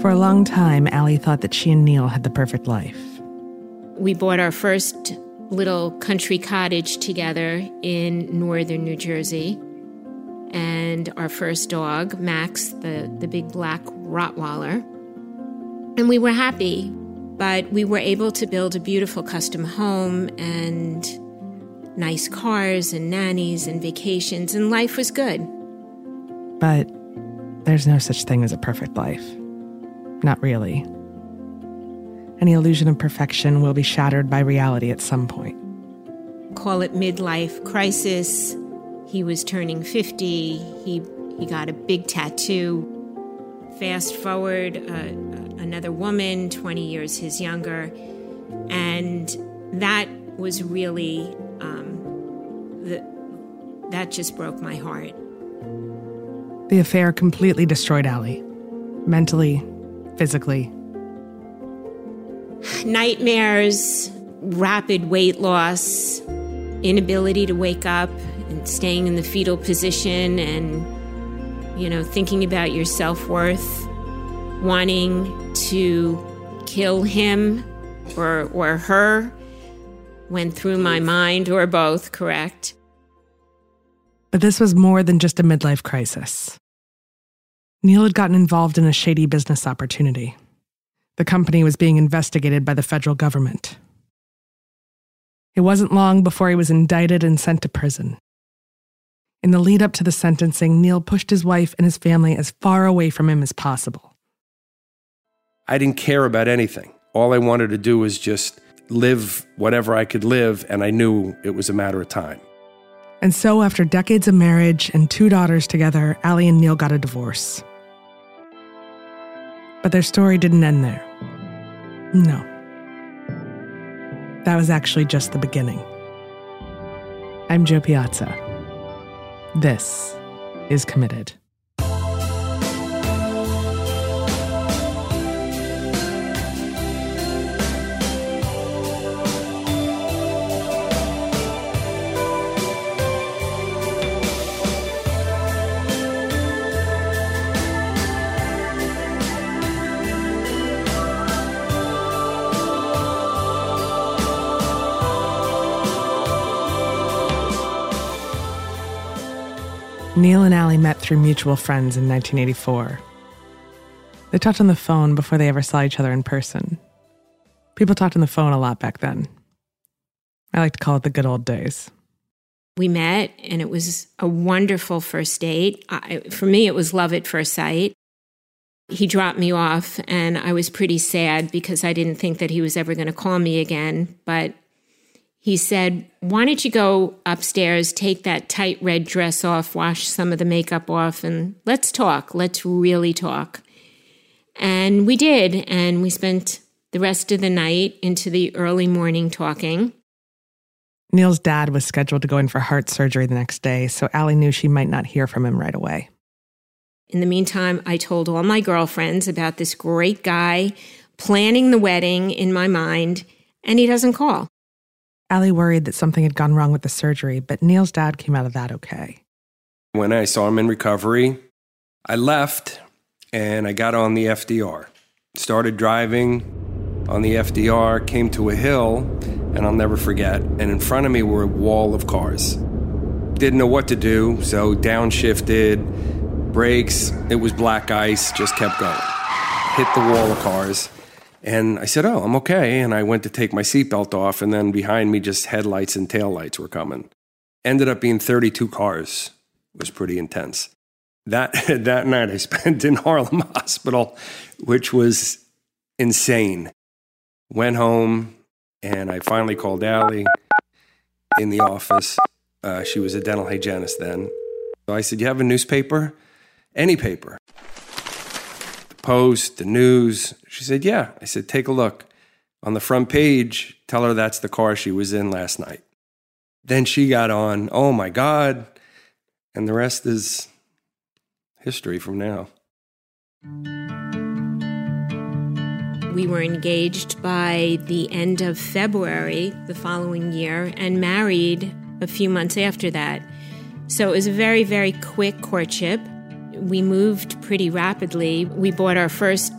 For a long time, Allie thought that she and Neil had the perfect life. We bought our first little country cottage together in northern New Jersey. And our first dog, Max, the big black Rottweiler. And we were happy, but we were able to build a beautiful custom home and nice cars and nannies and vacations, and life was good. But there's no such thing as a perfect life. Not really. Any illusion of perfection will be shattered by reality at some point. Call it midlife crisis. He was turning 50. He got a big tattoo. Fast forward, another woman, 20 years his younger. And that was really, that just broke my heart. The affair completely destroyed Allie. Mentally, physically. Nightmares, rapid weight loss, inability to wake up, and staying in the fetal position, and, thinking about your self-worth, wanting to kill him or her went through my mind, or both, correct? But this was more than just a midlife crisis. Neil had gotten involved in a shady business opportunity. The company was being investigated by the federal government. It wasn't long before he was indicted and sent to prison. In the lead up to the sentencing, Neil pushed his wife and his family as far away from him as possible. I didn't care about anything. All I wanted to do was just live whatever I could live, and I knew it was a matter of time. And so after decades of marriage and 2 daughters together, Allie and Neil got a divorce. But their story didn't end there. No. That was actually just the beginning. I'm Jo Piazza. This is Committed. Neil and Allie met through mutual friends in 1984. They talked on the phone before they ever saw each other in person. People talked on the phone a lot back then. I like to call it the good old days. We met, and it was a wonderful first date. For me, it was love at first sight. He dropped me off, and I was pretty sad because I didn't think that he was ever going to call me again. But he said, "Why don't you go upstairs, take that tight red dress off, wash some of the makeup off, and let's talk. Let's really talk." And we did, and we spent the rest of the night into the early morning talking. Neil's dad was scheduled to go in for heart surgery the next day, so Allie knew she might not hear from him right away. In the meantime, I told all my girlfriends about this great guy planning the wedding in my mind, and he doesn't call. Allie worried that something had gone wrong with the surgery, but Neil's dad came out of that okay. When I saw him in recovery, I left, and I got on the FDR. Started driving on the FDR, came to a hill, and I'll never forget, and in front of me were a wall of cars. Didn't know what to do, so downshifted, brakes, it was black ice, just kept going. Hit the wall of cars, and I said, "Oh, I'm okay," and I went to take my seatbelt off, and then behind me just headlights and taillights were coming. Ended up being 32 cars. It was pretty intense. That night I spent in Harlem Hospital, which was insane. Went home. And I finally called Allie in the office. She was a dental hygienist then. So I said, "You have a newspaper?" "Any paper. The Post, the News." She said, "Yeah." I said, "Take a look. On the front page, tell her that's the car she was in last night." Then she got on. Oh, my God. And the rest is history from now. We were engaged by the end of February the following year and married a few months after that. So it was a very, very quick courtship. We moved pretty rapidly. We bought our first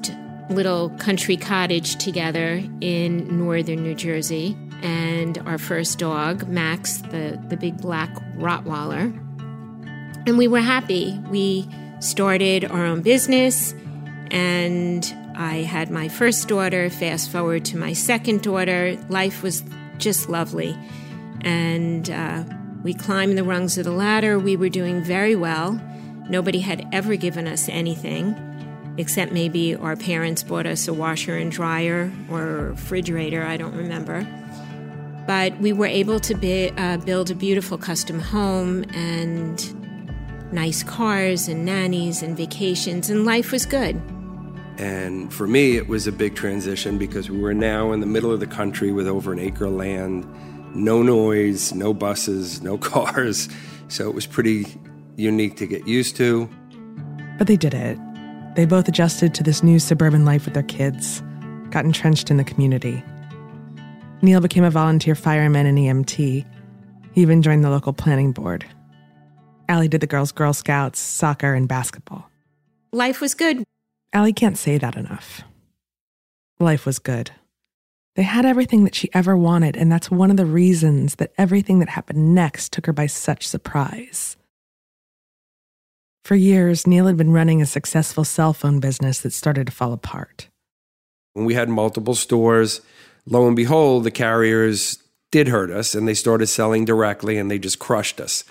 little country cottage together in northern New Jersey and our first dog, Max, the big black Rottweiler. And we were happy. We started our own business, and I had my first daughter. Fast forward to my second daughter. Life was just lovely. And we climbed the rungs of the ladder. We were doing very well. Nobody had ever given us anything, except maybe our parents bought us a washer and dryer or a refrigerator. I don't remember. But we were able to build a beautiful custom home and nice cars and nannies and vacations, and life was good. And for me, it was a big transition because we were now in the middle of the country with over an acre of land, no noise, no buses, no cars. So it was pretty unique to get used to. But they did it. They both adjusted to this new suburban life with their kids, got entrenched in the community. Neil became a volunteer fireman and EMT. He even joined the local planning board. Allie did the girls' Girl Scouts, soccer, and basketball. Life was good. Allie can't say that enough. Life was good. They had everything that she ever wanted, and that's one of the reasons that everything that happened next took her by such surprise. For years, Neil had been running a successful cell phone business that started to fall apart. When we had multiple stores, lo and behold, the carriers did hurt us, and they started selling directly, and they just crushed us.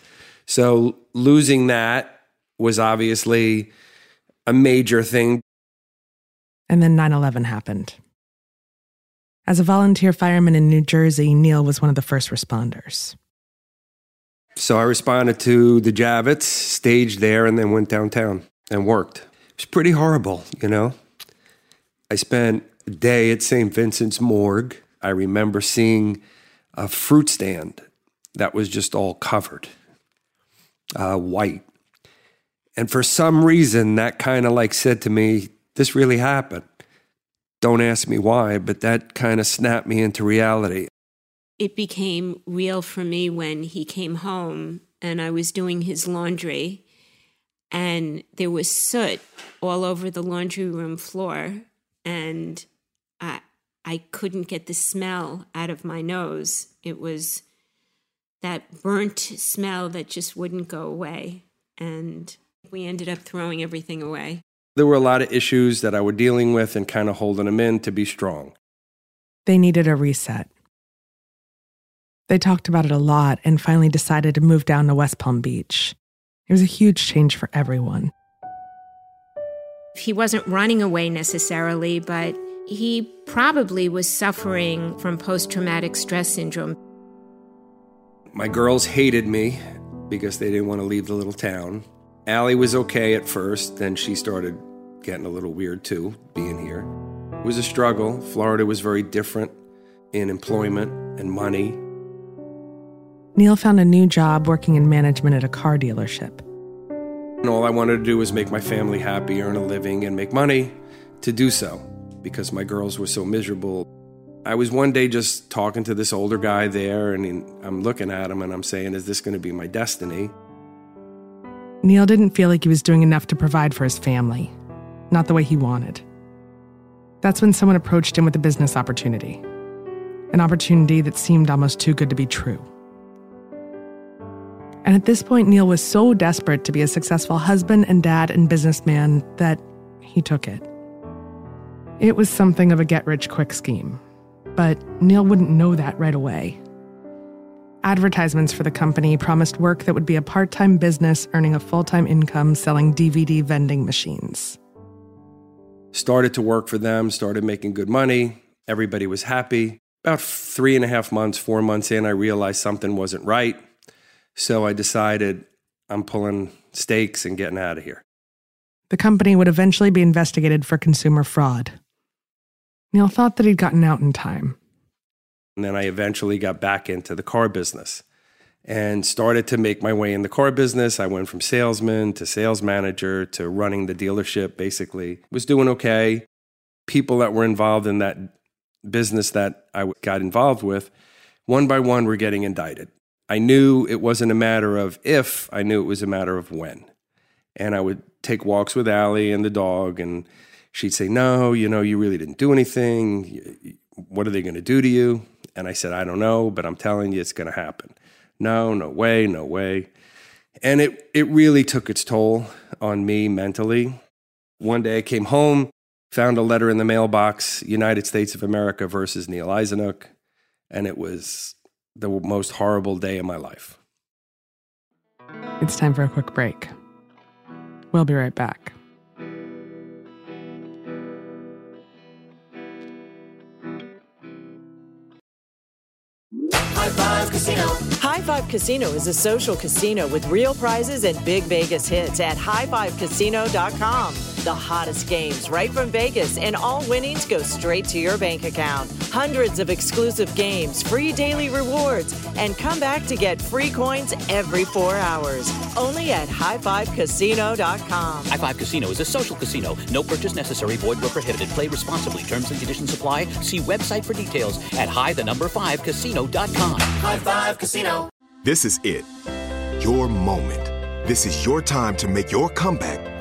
So losing that was obviously a major thing. And then 9/11 happened. As a volunteer fireman in New Jersey, Neil was one of the first responders. So I responded to the Javits, staged there, and then went downtown and worked. It was pretty horrible, you know. I spent a day at St. Vincent's Morgue. I remember seeing a fruit stand that was just all covered, white. And for some reason, that kind of like said to me, this really happened. Don't ask me why, but that kind of snapped me into reality. It became real for me when he came home and I was doing his laundry and there was soot all over the laundry room floor and I couldn't get the smell out of my nose. It was that burnt smell that just wouldn't go away. and we ended up throwing everything away. There were a lot of issues that I were dealing with and kind of holding them in to be strong. They needed a reset. They talked about it a lot and finally decided to move down to West Palm Beach. It was a huge change for everyone. He wasn't running away necessarily, but he probably was suffering from post-traumatic stress syndrome. My girls hated me because they didn't want to leave the little town. Allie was okay at first, then she started getting a little weird too, being here. It was a struggle. Florida was very different in employment and money. Neil found a new job working in management at a car dealership. And all I wanted to do was make my family happy, earn a living, and make money to do so, because my girls were so miserable. I was one day just talking to this older guy there, and I'm looking at him, and I'm saying, is this going to be my destiny? Neil didn't feel like he was doing enough to provide for his family, not the way he wanted. That's when someone approached him with a business opportunity, an opportunity that seemed almost too good to be true. And at this point, Neil was so desperate to be a successful husband and dad and businessman that he took it. It was something of a get-rich-quick scheme, but Neil wouldn't know that right away. Advertisements for the company promised work that would be a part-time business earning a full-time income selling DVD vending machines. Started to work for them, started making good money. Everybody was happy. About 3.5 months, 4 months in, I realized something wasn't right. So I decided I'm pulling stakes and getting out of here. The company would eventually be investigated for consumer fraud. Neil thought that he'd gotten out in time. And then I eventually got back into the car business and started to make my way in the car business. I went from salesman to sales manager to running the dealership, basically. Was doing okay. People that were involved in that business that I got involved with, one by one, were getting indicted. I knew it wasn't a matter of if, I knew it was a matter of when. And I would take walks with Allie and the dog, and she'd say, no, you really didn't do anything. What are they going to do to you? And I said, I don't know, but I'm telling you, it's going to happen. No, no way, no way. And it really took its toll on me mentally. One day I came home, found a letter in the mailbox, United States of America versus Neil Eisenach, and it was the most horrible day of my life. It's time for a quick break. We'll be right back. High Five Casino. High Five Casino is a social casino with real prizes and big Vegas hits at highfivecasino.com. The hottest games right from Vegas, and all winnings go straight to your bank account. Hundreds of exclusive games, free daily rewards, and come back to get free coins every 4 hours. Only at highfivecasino.com. High Five Casino is a social casino. No purchase necessary. Void where prohibited. Play responsibly. Terms and conditions apply. See website for details at high5casino.com. High Five Casino. This is it. Your moment. This is your time to make your comeback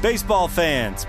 Baseball fans,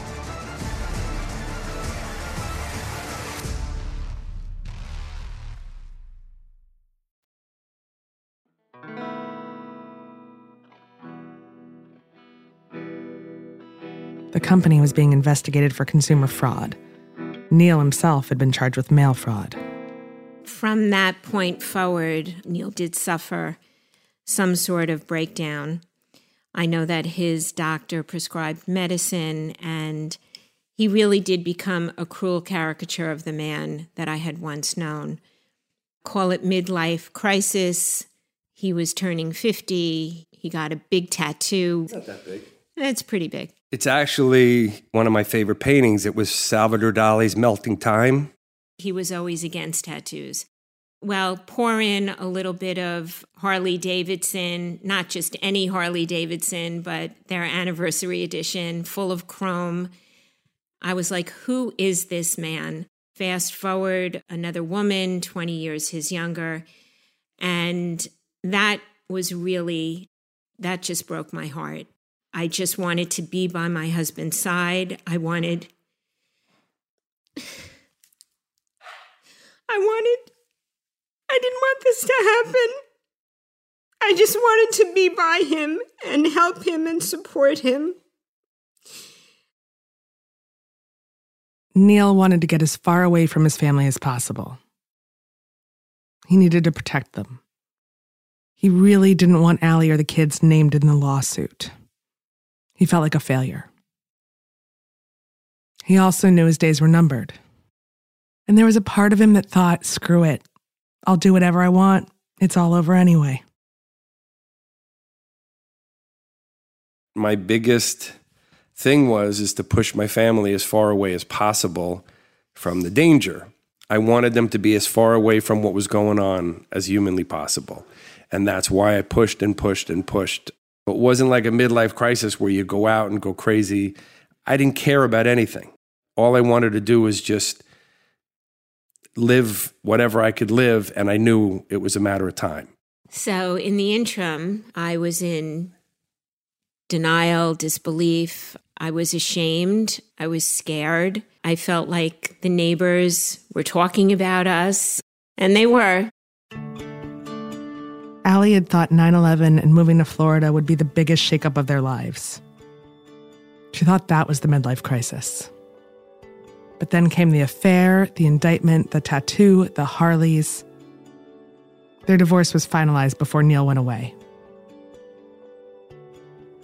The company was being investigated for consumer fraud. Neil himself had been charged with mail fraud. From that point forward, Neil did suffer some sort of breakdown. I know that his doctor prescribed medicine, and he really did become a cruel caricature of the man that I had once known. Call it midlife crisis. He was turning 50. He got a big tattoo. It's not that big. It's pretty big. It's actually one of my favorite paintings. It was Salvador Dali's Melting Time. He was always against tattoos. Well, pour in a little bit of Harley Davidson, not just any Harley Davidson, but their anniversary edition, full of chrome. I was like, who is this man? Fast forward, another woman, 20 years his younger. And that just broke my heart. I just wanted to be by my husband's side. I didn't want this to happen. I just wanted to be by him and help him and support him. Neil wanted to get as far away from his family as possible. He needed to protect them. He really didn't want Allie or the kids named in the lawsuit. He felt like a failure. He also knew his days were numbered. And there was a part of him that thought, screw it. I'll do whatever I want. It's all over anyway. My biggest thing was to push my family as far away as possible from the danger. I wanted them to be as far away from what was going on as humanly possible. And that's why I pushed and pushed and pushed. It wasn't like a midlife crisis where you go out and go crazy. I didn't care about anything. All I wanted to do was just live whatever I could live, and I knew it was a matter of time. So in the interim, I was in denial, disbelief. I was ashamed. I was scared. I felt like the neighbors were talking about us, and they were. Allie had thought 9/11 and moving to Florida would be the biggest shakeup of their lives. She thought that was the midlife crisis. But then came the affair, the indictment, the tattoo, the Harleys. Their divorce was finalized before Neil went away.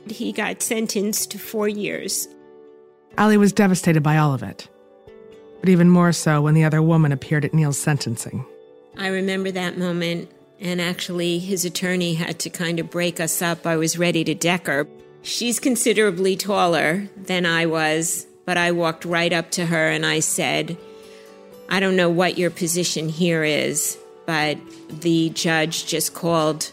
He got sentenced to 4 years. Allie was devastated by all of it, but even more so when the other woman appeared at Neil's sentencing. I remember that moment. And actually, his attorney had to kind of break us up. I was ready to deck her. She's considerably taller than I was, but I walked right up to her and I said, I don't know what your position here is, but the judge just called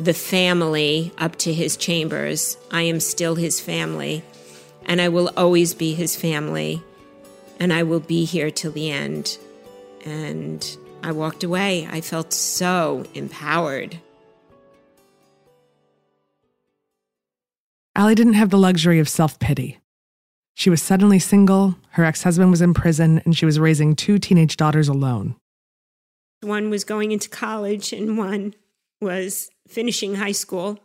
the family up to his chambers. I am still his family, and I will always be his family, and I will be here till the end. And I walked away. I felt so empowered. Allie didn't have the luxury of self-pity. She was suddenly single, her ex-husband was in prison, and she was raising 2 teenage daughters alone. One was going into college and one was finishing high school.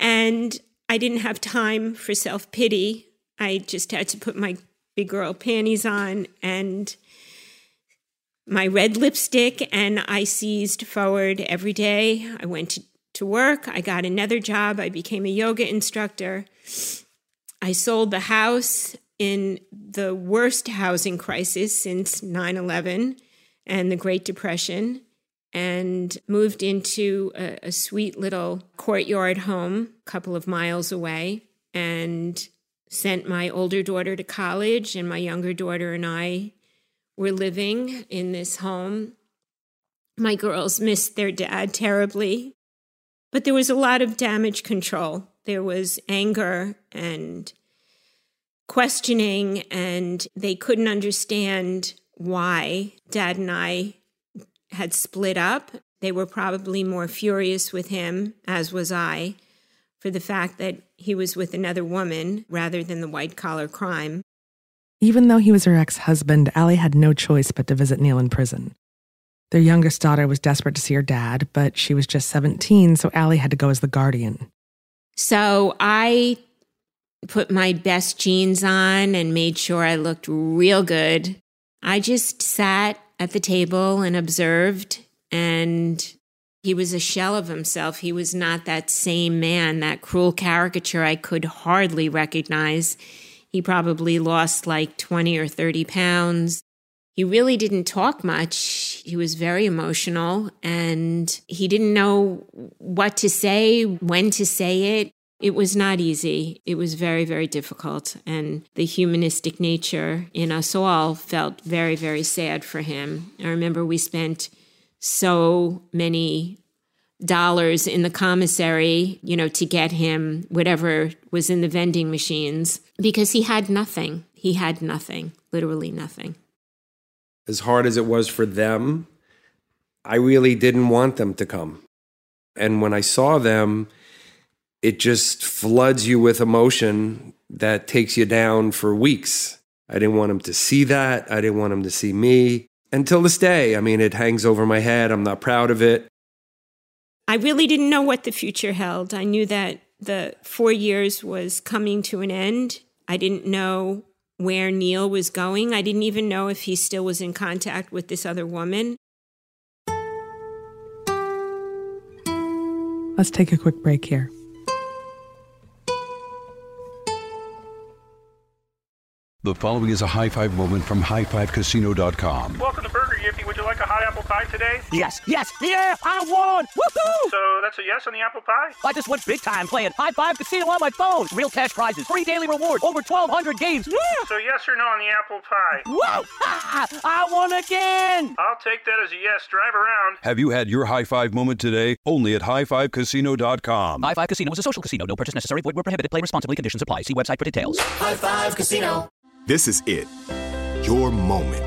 And I didn't have time for self-pity. I just had to put my big girl panties on and my red lipstick, and I seized forward every day. I went to work. I got another job. I became a yoga instructor. I sold the house in the worst housing crisis since 9/11 and the Great Depression, and moved into a sweet little courtyard home a couple of miles away, and sent my older daughter to college, and my younger daughter and I were living in this home. My girls missed their dad terribly, but there was a lot of damage control. There was anger and questioning, and they couldn't understand why Dad and I had split up. They were probably more furious with him, as was I, for the fact that he was with another woman rather than the white-collar crime. Even though he was her ex-husband, Allie had no choice but to visit Neil in prison. Their youngest daughter was desperate to see her dad, but she was just 17, so Allie had to go as the guardian. So I put my best jeans on and made sure I looked real good. I just sat at the table and observed, and he was a shell of himself. He was not that same man, that cruel caricature I could hardly recognize. He probably lost like 20 or 30 pounds. He really didn't talk much. He was very emotional, and he didn't know what to say, when to say it. It was not easy. It was very, very difficult. And the humanistic nature in us all felt very, very sad for him. I remember we spent so many dollars in the commissary, to get him whatever was in the vending machines, because he had nothing. He had nothing, literally nothing. As hard as it was for them, I really didn't want them to come. And when I saw them, it just floods you with emotion that takes you down for weeks. I didn't want him to see that. I didn't want him to see me. Until this day, it hangs over my head. I'm not proud of it. I really didn't know what the future held. I knew that the 4 years was coming to an end. I didn't know where Neil was going. I didn't even know if he still was in contact with this other woman. Let's take a quick break here. The following is a high five moment from highfivecasino.com. Welcome to Burger Yippee. Would you like a hot apple pie today? Yes, yes, yeah, I won! Woohoo! So that's a yes on the apple pie? I just went big time playing High Five Casino on my phone. Real cash prizes, free daily rewards, over 1,200 games. Yeah. So yes or no on the apple pie? Whoa! I won again! I'll take that as a yes. Drive around. Have you had your high five moment today? Only at highfivecasino.com. High Five Casino is a social casino. No purchase necessary. Void where prohibited. Play responsibly. Conditions apply. See website for details. High Five Casino. This is it, your moment.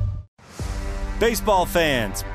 Baseball fans,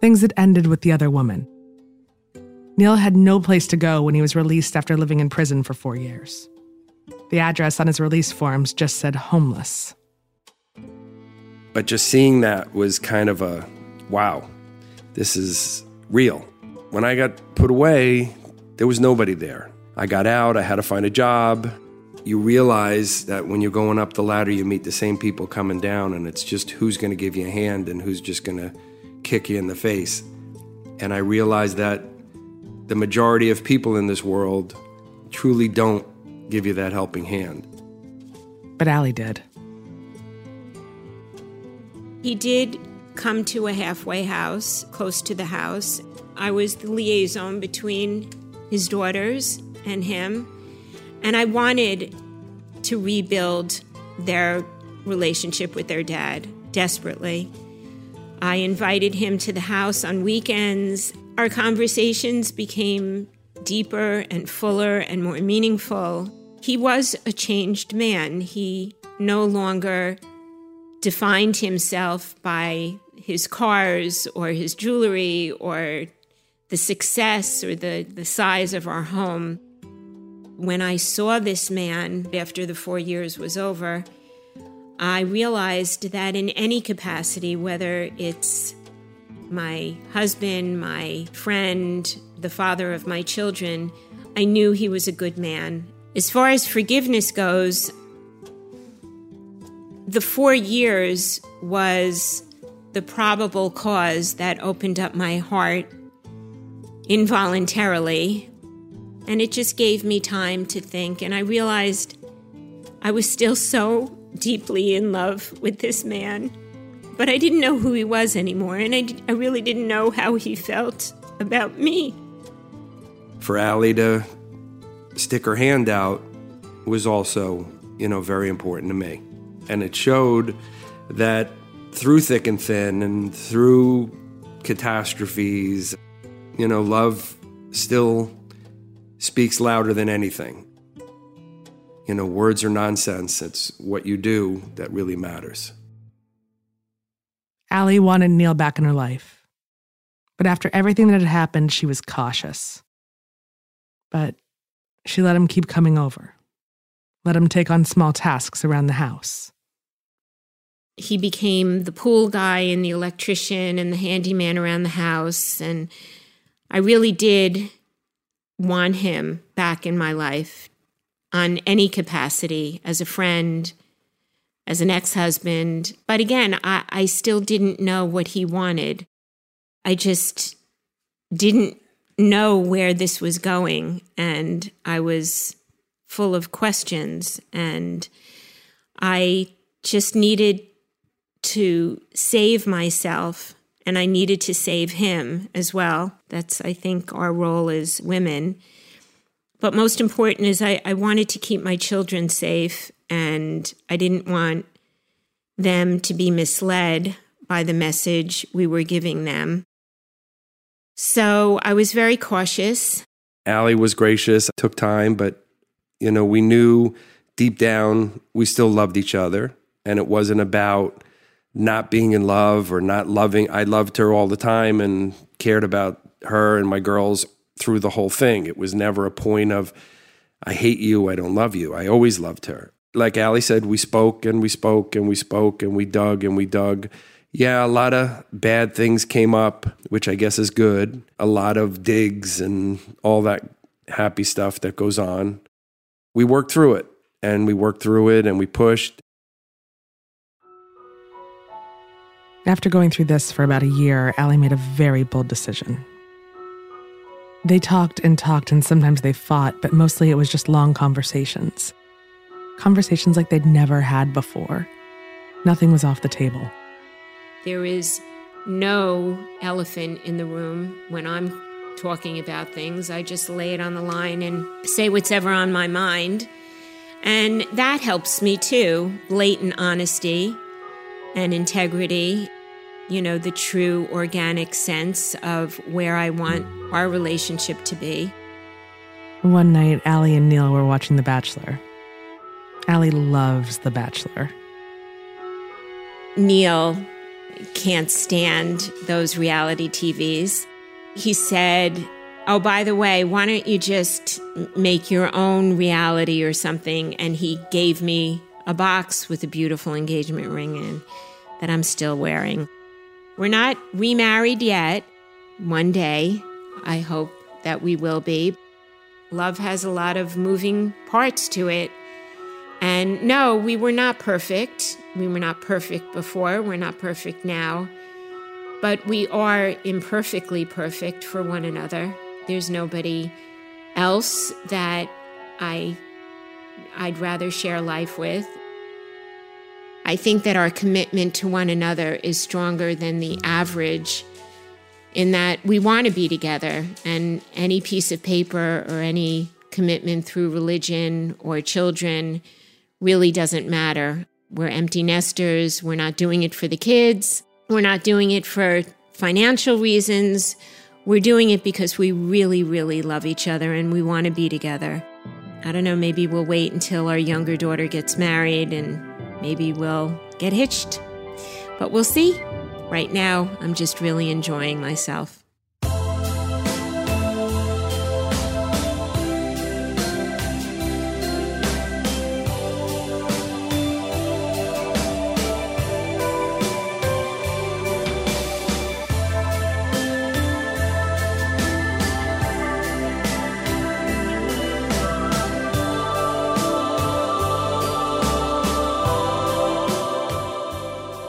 Things that ended with the other woman. Neil had no place to go when he was released after living in prison for 4 years. The address on his release forms just said homeless. But just seeing that was kind of a, wow, this is real. When I got put away, there was nobody there. I got out, I had to find a job. You realize that when you're going up the ladder, you meet the same people coming down, and it's just who's going to give you a hand and who's just going to kick you in the face. And I realized that the majority of people in this world truly don't give you that helping hand. But Allie did. He did come to a halfway house close to the house. I was the liaison between his daughters and him, and I wanted to rebuild their relationship with their dad desperately. I invited him to the house on weekends. Our conversations became deeper and fuller and more meaningful. He was a changed man. He no longer defined himself by his cars or his jewelry or the success or the size of our home. When I saw this man after the 4 years was over, I realized that in any capacity, whether it's my husband, my friend, the father of my children, I knew he was a good man. As far as forgiveness goes, the 4 years was the probable cause that opened up my heart involuntarily, and it just gave me time to think, and I realized I was still so deeply in love with this man, but I didn't know who he was anymore, and I really didn't know how he felt about me. For Allie to stick her hand out was also, very important to me. And it showed that through thick and thin and through catastrophes, love still speaks louder than anything. Words are nonsense. It's what you do that really matters. Allie wanted Neil back in her life. But after everything that had happened, she was cautious. But she let him keep coming over. Let him take on small tasks around the house. He became the pool guy and the electrician and the handyman around the house. And I really did want him back in my life. On any capacity, as a friend, as an ex-husband. But again, I still didn't know what he wanted. I just didn't know where this was going, and I was full of questions, and I just needed to save myself, and I needed to save him as well. That's, I think, our role as women. But most important is I wanted to keep my children safe, and I didn't want them to be misled by the message we were giving them. So I was very cautious. Allie was gracious, took time, but, we knew deep down we still loved each other, and it wasn't about not being in love or not loving. I loved her all the time and cared about her and my girls through the whole thing. It was never a point of, I hate you, I don't love you. I always loved her. Like Allie said, we spoke and we spoke and we spoke and we dug and we dug. Yeah, a lot of bad things came up, which I guess is good. A lot of digs and all that happy stuff that goes on. We worked through it, and we worked through it, and we pushed. After going through this for about a year, Allie made a very bold decision. They talked, and sometimes they fought, but mostly it was just long conversations. Conversations like they'd never had before. Nothing was off the table. There is no elephant in the room when I'm talking about things. I just lay it on the line and say what's ever on my mind. And that helps me too, blatant honesty and integrity, you know, the true organic sense of where I want our relationship to be. One night, Allie and Neil were watching The Bachelor. Allie loves The Bachelor. Neil can't stand those reality TVs. He said, oh, by the way, why don't you just make your own reality or something? And he gave me a box with a beautiful engagement ring in that I'm still wearing. We're not remarried yet. One day, I hope that we will be. Love has a lot of moving parts to it. And no, we were not perfect. We were not perfect before. We're not perfect now. But we are imperfectly perfect for one another. There's nobody else that I'd rather share life with. I think that our commitment to one another is stronger than the average in that we want to be together, and any piece of paper or any commitment through religion or children really doesn't matter. We're empty nesters. We're not doing it for the kids. We're not doing it for financial reasons. We're doing it because we really, really love each other and we want to be together. I don't know, maybe we'll wait until our younger daughter gets married and maybe we'll get hitched. But we'll see. Right now, I'm just really enjoying myself.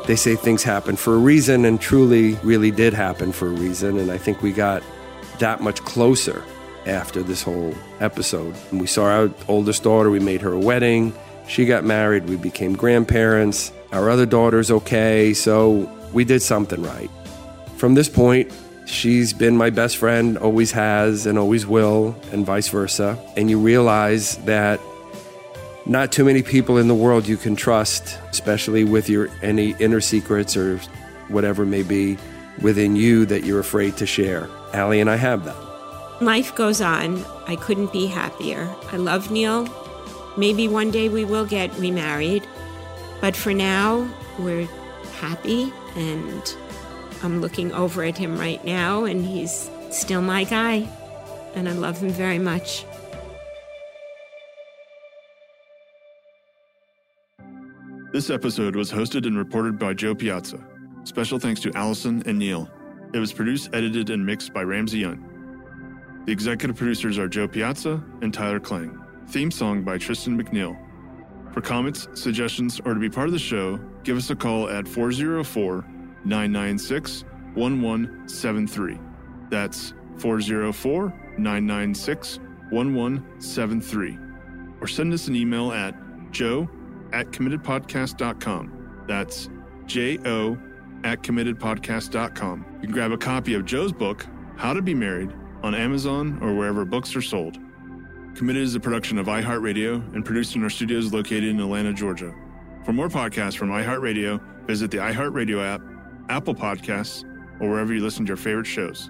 They say things happen for a reason, and truly, really did happen for a reason. And I think we got that much closer after this whole episode. And we saw our oldest daughter. We made her a wedding. She got married. We became grandparents. Our other daughter's okay. So we did something right. From this point, she's been my best friend, always has and always will, and vice versa. And you realize that not too many people in the world you can trust, especially with your any inner secrets or whatever may be within you that you're afraid to share. Allie and I have that. Life goes on. I couldn't be happier. I love Neil. Maybe one day we will get remarried. But for now, we're happy, and I'm looking over at him right now, and he's still my guy, and I love him very much. This episode was hosted and reported by Jo Piazza. Special thanks to Allison and Neil. It was produced, edited, and mixed by Ramsey Young. The executive producers are Jo Piazza and Tyler Klang. Theme song by Tristan McNeil. For comments, suggestions, or to be part of the show, give us a call at 404-996-1173. That's 404-996-1173. Or send us an email at jo@committedpodcast.com. That's jo@committedpodcast.com. You can grab a copy of Jo's book, How to Be Married, on Amazon or wherever books are sold. Committed is a production of iHeartRadio and produced in our studios located in Atlanta, Georgia. For more podcasts from iHeartRadio, visit the iHeartRadio app, Apple Podcasts, or wherever you listen to your favorite shows.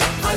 High